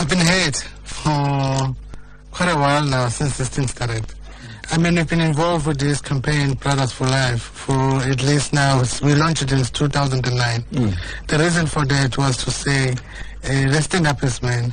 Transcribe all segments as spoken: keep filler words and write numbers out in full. I've been here for quite a while now, since this thing started. I mean, we've been involved with this campaign, Brothers for Life, for at least now, we launched it in two thousand nine. Mm. The reason for that was to say, uh, let's stand up as men,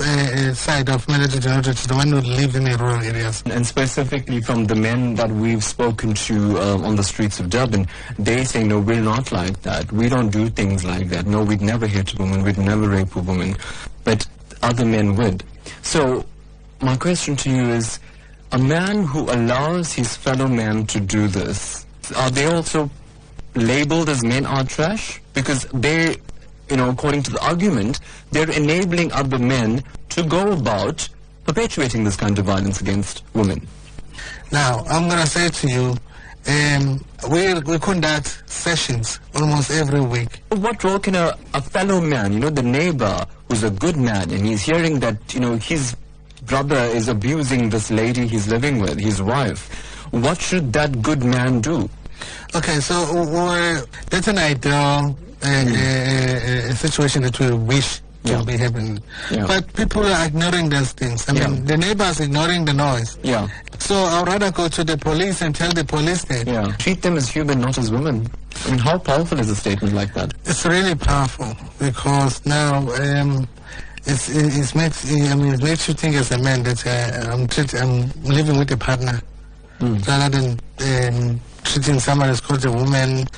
uh, side of men that we did not reach, the men who live in the rural areas. And specifically from the men that we've spoken to uh, on the streets of Durban, they say, no, we're not like that. We don't do things like that. No, we'd never hit a woman. We'd never rape a woman. But other men would. So my question to you is, a man who allows his fellow man to do this, are they also labeled as men are trash? Because they, you know, according to the argument, they're enabling other men to go about perpetuating this kind of violence against women. Now, I'm going to say to you, um, we, we conduct sessions almost every week. What role can a, a fellow man, you know, the neighbor who's a good man, and he's hearing that, you know, his brother is abusing this lady he's living with, his wife. What should that good man do? Okay, so uh, that's an ideal uh, mm. uh, uh, situation that we wish yeah. to be happening. Yeah. But people are ignoring those things. I yeah. mean, the neighbors ignoring the noise. Yeah. So I'd rather go to the police and tell the police that. Yeah. Treat them as human, not as women. I mean, how powerful is a statement like that? It's really powerful because now... Um, It's, it's makes I mean it makes you think as a man that uh, I'm treat, I'm living with a partner mm. rather than um, treating someone as called a woman.